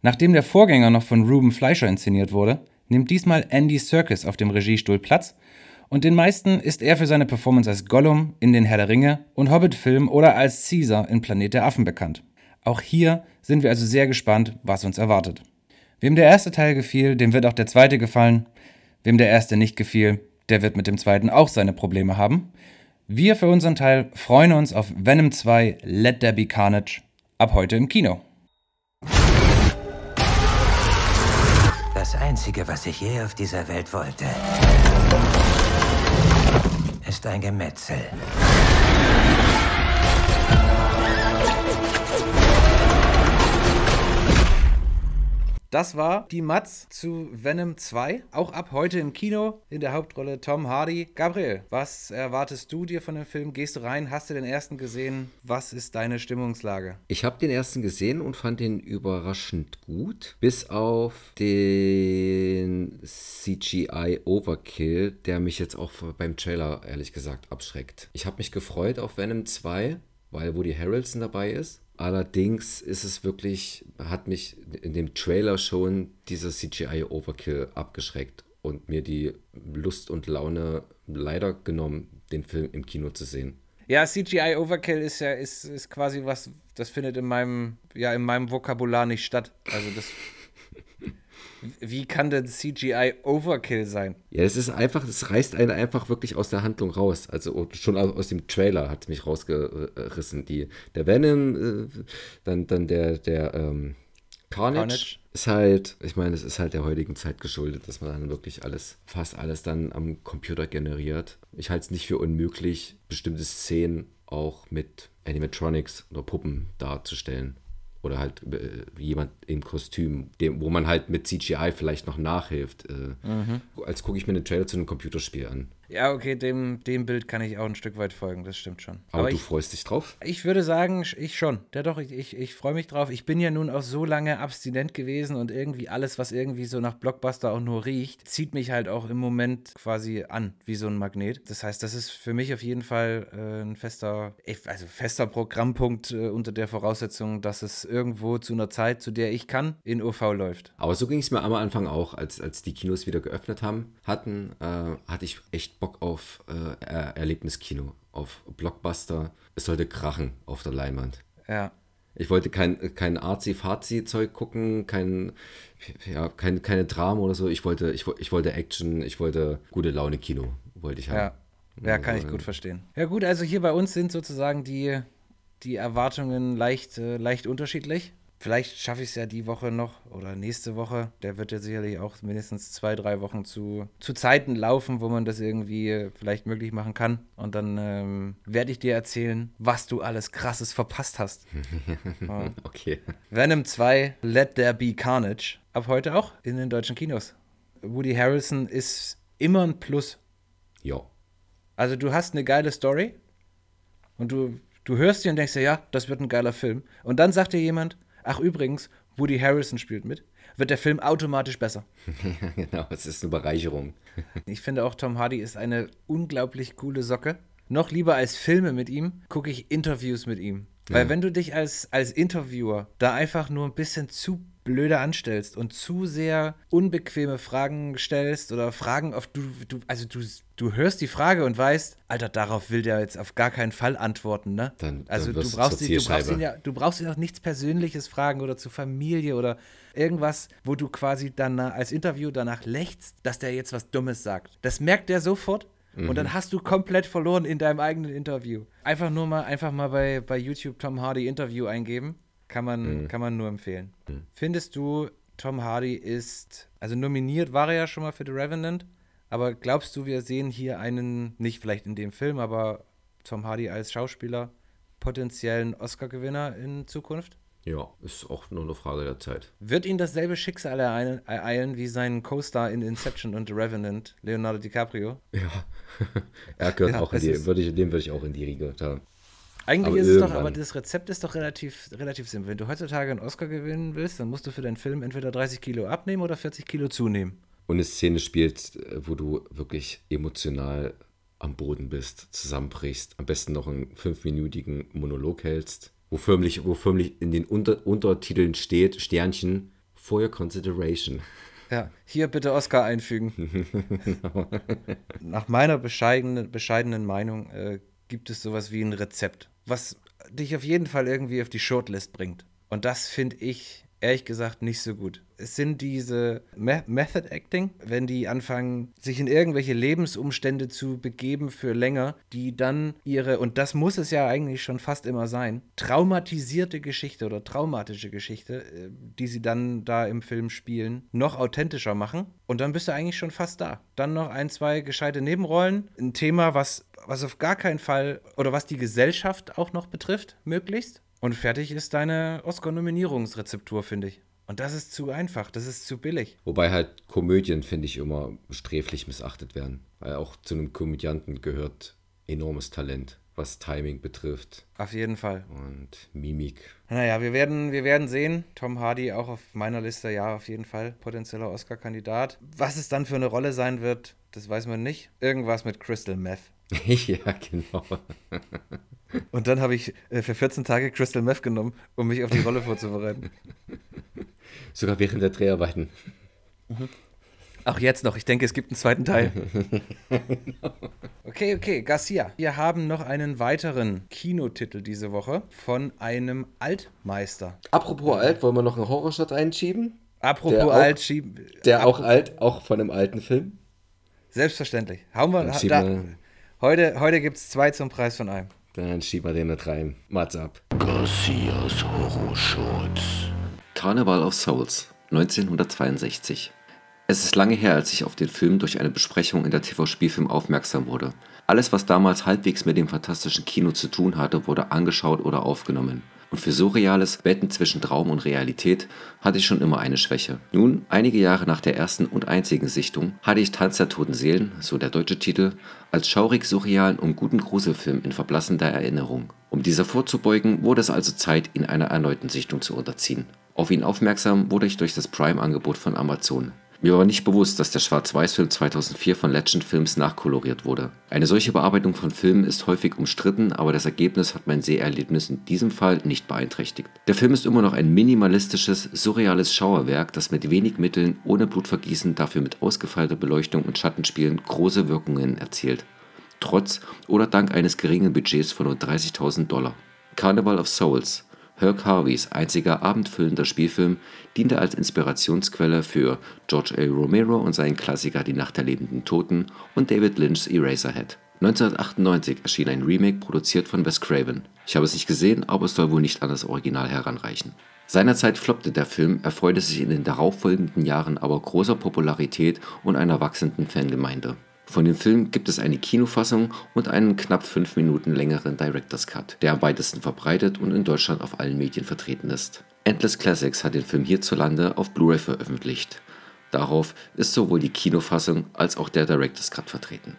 Nachdem der Vorgänger noch von Ruben Fleischer inszeniert wurde, nimmt diesmal Andy Serkis auf dem Regiestuhl Platz und den meisten ist er für seine Performance als Gollum in den Herr der Ringe und Hobbit-Filmen oder als Caesar in Planet der Affen bekannt. Auch hier sind wir also sehr gespannt, was uns erwartet. Wem der erste Teil gefiel, dem wird auch der zweite gefallen. Wem der erste nicht gefiel, der wird mit dem zweiten auch seine Probleme haben. Wir für unseren Teil freuen uns auf Venom 2 Let There Be Carnage, ab heute im Kino. Das Einzige, was ich je auf dieser Welt wollte, ist ein Gemetzel. Das war die Matz zu Venom 2, auch ab heute im Kino, in der Hauptrolle Tom Hardy. Gabriel, was erwartest du dir von dem Film? Gehst du rein, hast du den ersten gesehen? Was ist deine Stimmungslage? Ich habe den ersten gesehen und fand ihn überraschend gut, bis auf den CGI-Overkill, der mich jetzt auch beim Trailer, ehrlich gesagt, abschreckt. Ich habe mich gefreut auf Venom 2, weil Woody Harrelson dabei ist. Allerdings ist es wirklich, hat mich in dem Trailer schon dieser CGI-Overkill abgeschreckt und mir die Lust und Laune leider genommen, den Film im Kino zu sehen. Ja, CGI-Overkill ist quasi was, das findet in meinem Vokabular nicht statt. Also das. Wie kann denn CGI Overkill sein? Ja, es ist einfach, es reißt einen einfach wirklich aus der Handlung raus. Also schon aus dem Trailer hat mich rausgerissen. Der Venom, dann der Carnage. Ist halt, ich meine, es ist halt der heutigen Zeit geschuldet, dass man dann wirklich fast alles dann am Computer generiert. Ich halte es nicht für unmöglich, bestimmte Szenen auch mit Animatronics oder Puppen darzustellen. oder halt jemand im Kostüm, dem, wo man halt mit CGI vielleicht noch nachhilft. Als gucke ich mir einen Trailer zu einem Computerspiel an. Ja, okay, dem Bild kann ich auch ein Stück weit folgen, das stimmt schon. Aber du freust dich drauf? Ich würde sagen, ich schon. Ja doch, ich freue mich drauf. Ich bin ja nun auch so lange abstinent gewesen und irgendwie alles, was irgendwie so nach Blockbuster auch nur riecht, zieht mich halt auch im Moment quasi an, wie so ein Magnet. Das heißt, das ist für mich auf jeden Fall ein fester Programmpunkt unter der Voraussetzung, dass es irgendwo zu einer Zeit, zu der ich kann, in OV läuft. Aber so ging es mir am Anfang auch, als die Kinos wieder geöffnet hatten, hatte ich echt Bock auf Erlebniskino, auf Blockbuster. Es sollte krachen auf der Leinwand. Ja. Ich wollte kein Arzi-Fazi-Zeug gucken, keine Drama oder so. Ich wollte Action, ich wollte gute Laune-Kino, wollte ich haben. Ja, kann ich gut verstehen. Ja gut, also hier bei uns sind sozusagen die Erwartungen leicht unterschiedlich. Vielleicht schaffe ich es ja die Woche noch oder nächste Woche. Der wird ja sicherlich auch mindestens 2-3 Wochen zu Zeiten laufen, wo man das irgendwie vielleicht möglich machen kann. Und dann werde ich dir erzählen, was du alles Krasses verpasst hast. Okay. Venom 2, Let There Be Carnage. Ab heute auch in den deutschen Kinos. Woody Harrelson ist immer ein Plus. Ja. Also du hast eine geile Story und du hörst die und denkst dir, ja, das wird ein geiler Film. Und dann sagt dir jemand, ach übrigens, Woody Harrelson spielt mit, wird der Film automatisch besser. Ja, genau, es ist eine Bereicherung. Ich finde auch, Tom Hardy ist eine unglaublich coole Socke. Noch lieber als Filme mit ihm, gucke ich Interviews mit ihm. Weil wenn du dich als Interviewer da einfach nur ein bisschen zu blöde anstellst und zu sehr unbequeme Fragen stellst oder Fragen, auf du hörst die Frage und weißt, Alter, darauf will der jetzt auf gar keinen Fall antworten, ne? Dann also du brauchst ihn auch nichts Persönliches fragen oder zu Familie oder irgendwas, wo du quasi dann als Interview danach lächst, dass der jetzt was Dummes sagt. Das merkt der sofort. Und dann hast du komplett verloren in deinem eigenen Interview. Einfach mal bei YouTube Tom Hardy Interview eingeben. Kann man nur empfehlen. Findest du, Tom Hardy ist, also nominiert war er ja schon mal für The Revenant, aber glaubst du, wir sehen hier einen, nicht vielleicht in dem Film, aber Tom Hardy als Schauspieler, potenziellen Oscar-Gewinner in Zukunft? Ja, ist auch nur eine Frage der Zeit. Wird ihn dasselbe Schicksal ereilen wie seinen Co-Star in Inception und The Revenant, Leonardo DiCaprio? Ja, er gehört auch in die, würde ich auch in die Riege haben. Eigentlich ist es doch, aber das Rezept ist doch relativ simpel. Wenn du heutzutage einen Oscar gewinnen willst, dann musst du für deinen Film entweder 30 Kilo abnehmen oder 40 Kilo zunehmen. Und eine Szene spielst, wo du wirklich emotional am Boden bist, zusammenbrichst, am besten noch einen 5-minütigen Monolog hältst, wo förmlich in den Untertiteln steht, Sternchen, for your consideration. Ja, hier bitte Oscar einfügen. Nach meiner bescheidenen Meinung gibt es sowas wie ein Rezept, was dich auf jeden Fall irgendwie auf die Shortlist bringt. Und das finde ich, ehrlich gesagt, nicht so gut. Es sind diese Method Acting, wenn die anfangen, sich in irgendwelche Lebensumstände zu begeben für länger, die dann ihre, und das muss es ja eigentlich schon fast immer sein, traumatische Geschichte, die sie dann da im Film spielen, noch authentischer machen. Und dann bist du eigentlich schon fast da. Dann noch 1-2 gescheite Nebenrollen, ein Thema, was auf gar keinen Fall, oder was die Gesellschaft auch noch betrifft, möglichst. Und fertig ist deine Oscar-Nominierungsrezeptur, finde ich. Und das ist zu einfach, das ist zu billig. Wobei halt Komödien, finde ich, immer sträflich missachtet werden. Weil auch zu einem Komödianten gehört enormes Talent, was Timing betrifft. Auf jeden Fall. Und Mimik. Naja, wir werden sehen. Tom Hardy auch auf meiner Liste, ja, auf jeden Fall. Potenzieller Oscar-Kandidat. Was es dann für eine Rolle sein wird, das weiß man nicht. Irgendwas mit Crystal Meth. Ja, genau. Und dann habe ich für 14 Tage Crystal Meth genommen, um mich auf die Rolle vorzubereiten. Sogar während der Dreharbeiten. Mhm. Auch jetzt noch. Ich denke, es gibt einen zweiten Teil. Okay, Garcia. Wir haben noch einen weiteren Kinotitel diese Woche von einem Altmeister. Apropos alt, wollen wir noch einen Horrorshot einschieben? Auch von einem alten Film? Selbstverständlich. Heute gibt es 2 zum Preis von einem. Dann schieben wir den mit rein. Mats ab. Garcias Horrorshorts. Carnival of Souls, 1962. Es ist lange her, als ich auf den Film durch eine Besprechung in der TV-Spielfilm aufmerksam wurde. Alles, was damals halbwegs mit dem fantastischen Kino zu tun hatte, wurde angeschaut oder aufgenommen. Und für surreales Wetten zwischen Traum und Realität hatte ich schon immer eine Schwäche. Nun, einige Jahre nach der ersten und einzigen Sichtung, hatte ich Tanz der toten Seelen, so der deutsche Titel, als schaurig-surrealen und guten Gruselfilm in verblassender Erinnerung. Um dieser vorzubeugen, wurde es also Zeit, ihn einer erneuten Sichtung zu unterziehen. Auf ihn aufmerksam wurde ich durch das Prime-Angebot von Amazon. Mir war nicht bewusst, dass der Schwarz-Weiß-Film 2004 von Legend Films nachkoloriert wurde. Eine solche Bearbeitung von Filmen ist häufig umstritten, aber das Ergebnis hat mein Seherlebnis in diesem Fall nicht beeinträchtigt. Der Film ist immer noch ein minimalistisches, surreales Schauerwerk, das mit wenig Mitteln, ohne Blutvergießen, dafür mit ausgefeilter Beleuchtung und Schattenspielen große Wirkungen erzielt. Trotz oder dank eines geringen Budgets von nur $30.000. Carnival of Souls, Herc Harveys einziger abendfüllender Spielfilm, diente als Inspirationsquelle für George A. Romero und seinen Klassiker Die Nacht der lebenden Toten und David Lynchs Eraserhead. 1998 erschien ein Remake, produziert von Wes Craven. Ich habe es nicht gesehen, aber es soll wohl nicht an das Original heranreichen. Seinerzeit floppte der Film, erfreute sich in den darauffolgenden Jahren aber großer Popularität und einer wachsenden Fangemeinde. Von dem Film gibt es eine Kinofassung und einen knapp 5 Minuten längeren Director's Cut, der am weitesten verbreitet und in Deutschland auf allen Medien vertreten ist. Endless Classics hat den Film hierzulande auf Blu-ray veröffentlicht. Darauf ist sowohl die Kinofassung als auch der Director's Cut vertreten.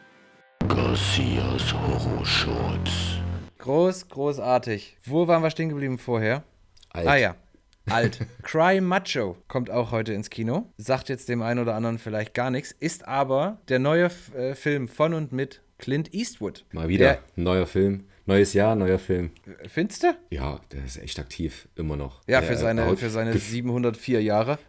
Garcias Horrorshorts. Großartig. Wo waren wir stehen geblieben vorher? Alt. Ah ja. Cry Macho kommt auch heute ins Kino, sagt jetzt dem einen oder anderen vielleicht gar nichts, ist aber der neue Film von und mit Clint Eastwood. Mal wieder, neuer Film, neues Jahr, neuer Film. Findest du? Ja, der ist echt aktiv, immer noch. Ja, für seine 704 Jahre.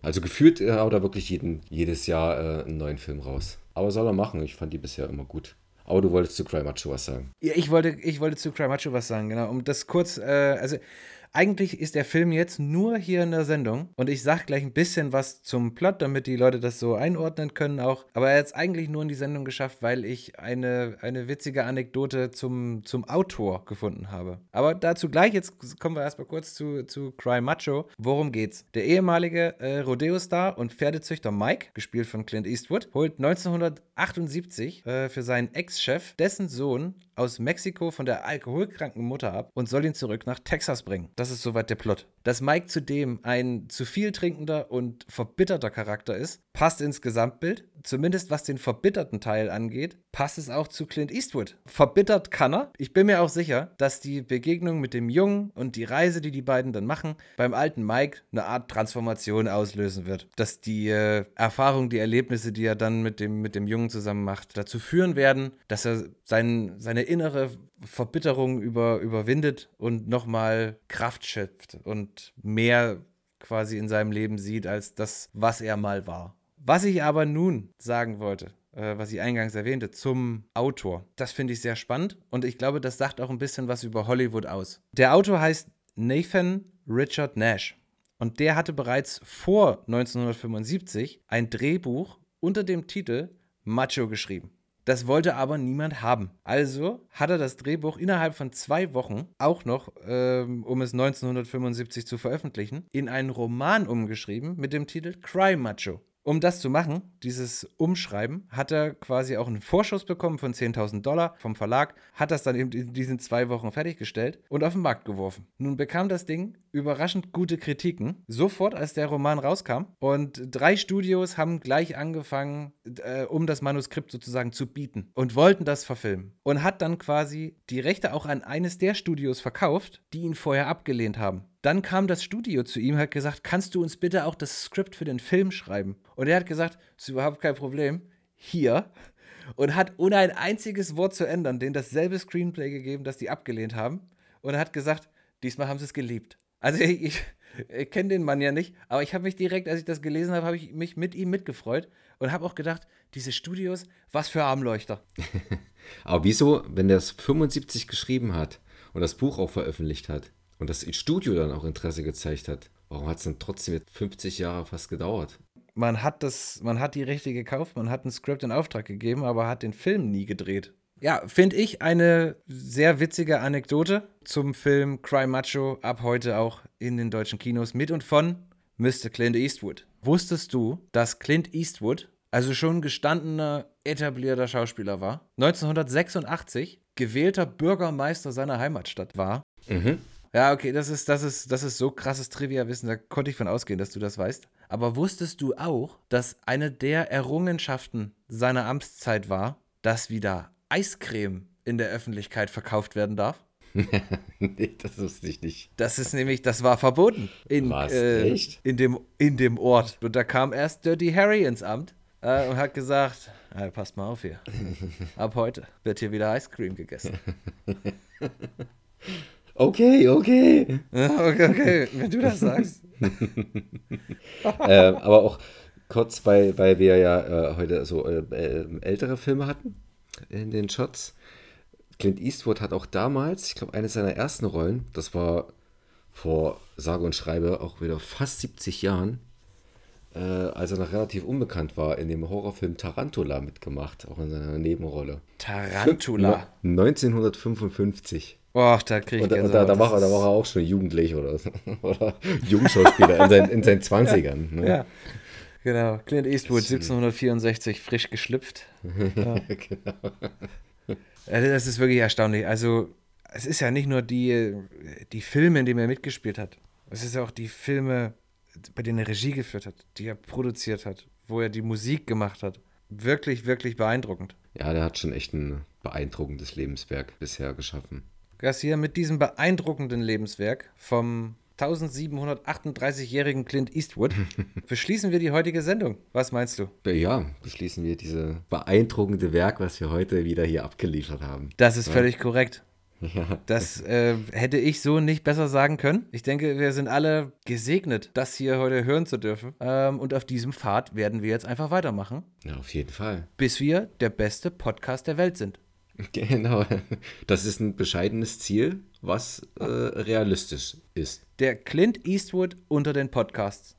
Also gefühlt haut er wirklich jedes Jahr einen neuen Film raus. Aber soll er machen, ich fand die bisher immer gut. Aber du wolltest zu Cry Macho was sagen. Ja, ich wollte zu Cry Macho was sagen, genau. Um das kurz, eigentlich ist der Film jetzt nur hier in der Sendung und ich sag gleich ein bisschen was zum Plot, damit die Leute das so einordnen können auch. Aber er hat es eigentlich nur in die Sendung geschafft, weil ich eine witzige Anekdote zum Autor gefunden habe. Aber dazu gleich, jetzt kommen wir erstmal kurz zu Cry Macho. Worum geht's? Der ehemalige Rodeo-Star und Pferdezüchter Mike, gespielt von Clint Eastwood, holt 1978 für seinen Ex-Chef dessen Sohn aus Mexiko von der alkoholkranken Mutter ab und soll ihn zurück nach Texas bringen. Das ist soweit der Plot. Dass Mike zudem ein zu viel trinkender und verbitterter Charakter ist, passt ins Gesamtbild. Zumindest was den verbitterten Teil angeht, passt es auch zu Clint Eastwood. Verbittert kann er. Ich bin mir auch sicher, dass die Begegnung mit dem Jungen und die Reise, die beiden dann machen, beim alten Mike eine Art Transformation auslösen wird. Dass die Erfahrungen, die Erlebnisse, die er dann mit dem Jungen zusammen macht, dazu führen werden, dass er seine innere Verbitterung überwindet und nochmal Kraft schöpft und mehr quasi in seinem Leben sieht, als das, was er mal war. Was ich aber nun sagen wollte, was ich eingangs erwähnte, zum Autor, das finde ich sehr spannend und ich glaube, das sagt auch ein bisschen was über Hollywood aus. Der Autor heißt Nathan Richard Nash und der hatte bereits vor 1975 ein Drehbuch unter dem Titel Macho geschrieben. Das wollte aber niemand haben. Also hat er das Drehbuch innerhalb von 2 Wochen auch noch, um es 1975 zu veröffentlichen, in einen Roman umgeschrieben mit dem Titel Cry Macho. Um das zu machen, dieses Umschreiben, hat er quasi auch einen Vorschuss bekommen von $10.000 vom Verlag, hat das dann eben in diesen 2 Wochen fertiggestellt und auf den Markt geworfen. Nun bekam das Ding überraschend gute Kritiken, sofort als der Roman rauskam. Und 3 Studios haben gleich angefangen, um das Manuskript sozusagen zu bieten und wollten das verfilmen. Und hat dann quasi die Rechte auch an eines der Studios verkauft, die ihn vorher abgelehnt haben. Dann kam das Studio zu ihm, hat gesagt, kannst du uns bitte auch das Skript für den Film schreiben? Und er hat gesagt, ist überhaupt kein Problem, hier. Und hat ohne ein einziges Wort zu ändern, denen dasselbe Screenplay gegeben, das die abgelehnt haben. Und hat gesagt, diesmal haben sie es geliebt. Also ich kenne den Mann ja nicht, aber ich habe mich direkt, als ich das gelesen habe, habe ich mich mit ihm mitgefreut. Und habe auch gedacht, diese Studios, was für Armleuchter. Aber wieso, wenn der es 75 geschrieben hat und das Buch auch veröffentlicht hat? Und das Studio dann auch Interesse gezeigt hat. Warum hat es dann trotzdem jetzt 50 Jahre fast gedauert? Man hat die Rechte gekauft, man hat ein Skript in Auftrag gegeben, aber hat den Film nie gedreht. Ja, finde ich eine sehr witzige Anekdote zum Film Cry Macho, ab heute auch in den deutschen Kinos mit und von Mr. Clint Eastwood. Wusstest du, dass Clint Eastwood, also schon gestandener, etablierter Schauspieler war, 1986 gewählter Bürgermeister seiner Heimatstadt war? Mhm. Ja, okay, das ist so krasses Trivia-Wissen, da konnte ich von ausgehen, dass du das weißt. Aber wusstest du auch, dass eine der Errungenschaften seiner Amtszeit war, dass wieder Eiscreme in der Öffentlichkeit verkauft werden darf? Nee, das wusste ich nicht. Das ist nämlich, das war verboten. Was, echt? In dem Ort. Und da kam erst Dirty Harry ins Amt und hat gesagt, passt mal auf hier. Ab heute wird hier wieder Eiscreme gegessen. Okay. Okay, wenn du das sagst. Aber auch kurz, weil wir ja heute so ältere Filme hatten in den Shots. Clint Eastwood hat auch damals, ich glaube, eine seiner ersten Rollen, das war vor sage und schreibe auch wieder fast 70 Jahren, als er noch relativ unbekannt war, in dem Horrorfilm Tarantula mitgemacht, auch in seiner Nebenrolle. Tarantula? 1955. Och, da krieg ich da war er auch schon jugendlich oder Jungschauspieler in seinen 20ern. Ne? Ja, genau. Clint Eastwood, 1764, frisch geschlüpft. Ja. Genau. Das ist wirklich erstaunlich. Also, es ist ja nicht nur die Filme, in denen er mitgespielt hat. Es ist ja auch die Filme, bei denen er Regie geführt hat, die er produziert hat, wo er die Musik gemacht hat. Wirklich, wirklich beeindruckend. Ja, der hat schon echt ein beeindruckendes Lebenswerk bisher geschaffen. Garcia, mit diesem beeindruckenden Lebenswerk vom 1738-jährigen Clint Eastwood beschließen wir die heutige Sendung. Was meinst du? Ja, beschließen wir dieses beeindruckende Werk, was wir heute wieder hier abgeliefert haben. Das ist völlig korrekt. Ja. Das hätte ich so nicht besser sagen können. Ich denke, wir sind alle gesegnet, das hier heute hören zu dürfen. Und auf diesem Pfad werden wir jetzt einfach weitermachen. Ja, auf jeden Fall. Bis wir der beste Podcast der Welt sind. Genau, das ist ein bescheidenes Ziel, was realistisch ist. Der Clint Eastwood unter den Podcasts.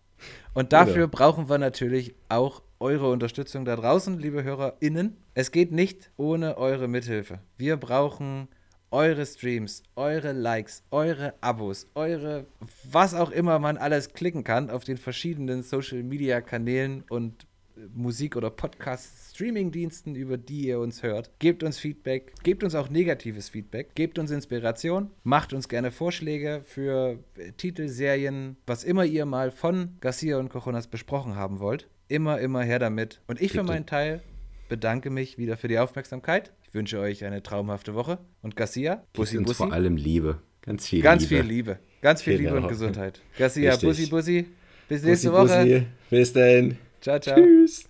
Und dafür brauchen wir natürlich auch eure Unterstützung da draußen, liebe HörerInnen. Es geht nicht ohne eure Mithilfe. Wir brauchen eure Streams, eure Likes, eure Abos, eure was auch immer man alles klicken kann auf den verschiedenen Social-Media-Kanälen und Musik- oder Podcast-Streaming-Diensten, über die ihr uns hört. Gebt uns Feedback, gebt uns auch negatives Feedback, gebt uns Inspiration, macht uns gerne Vorschläge für Titel, Serien, was immer ihr mal von Garcia und Cojones besprochen haben wollt. Immer her damit. Und ich für meinen Teil bedanke mich wieder für die Aufmerksamkeit. Ich wünsche euch eine traumhafte Woche. Und Garcia, Bussi, Bussi. Vor allem Liebe. Ganz viel Liebe. Ganz viel Liebe. Ganz viel Liebe und Gesundheit. Garcia, Bussi, Bussi. Bis nächste Woche. Bis dahin. Ciao, ciao. Tschüss.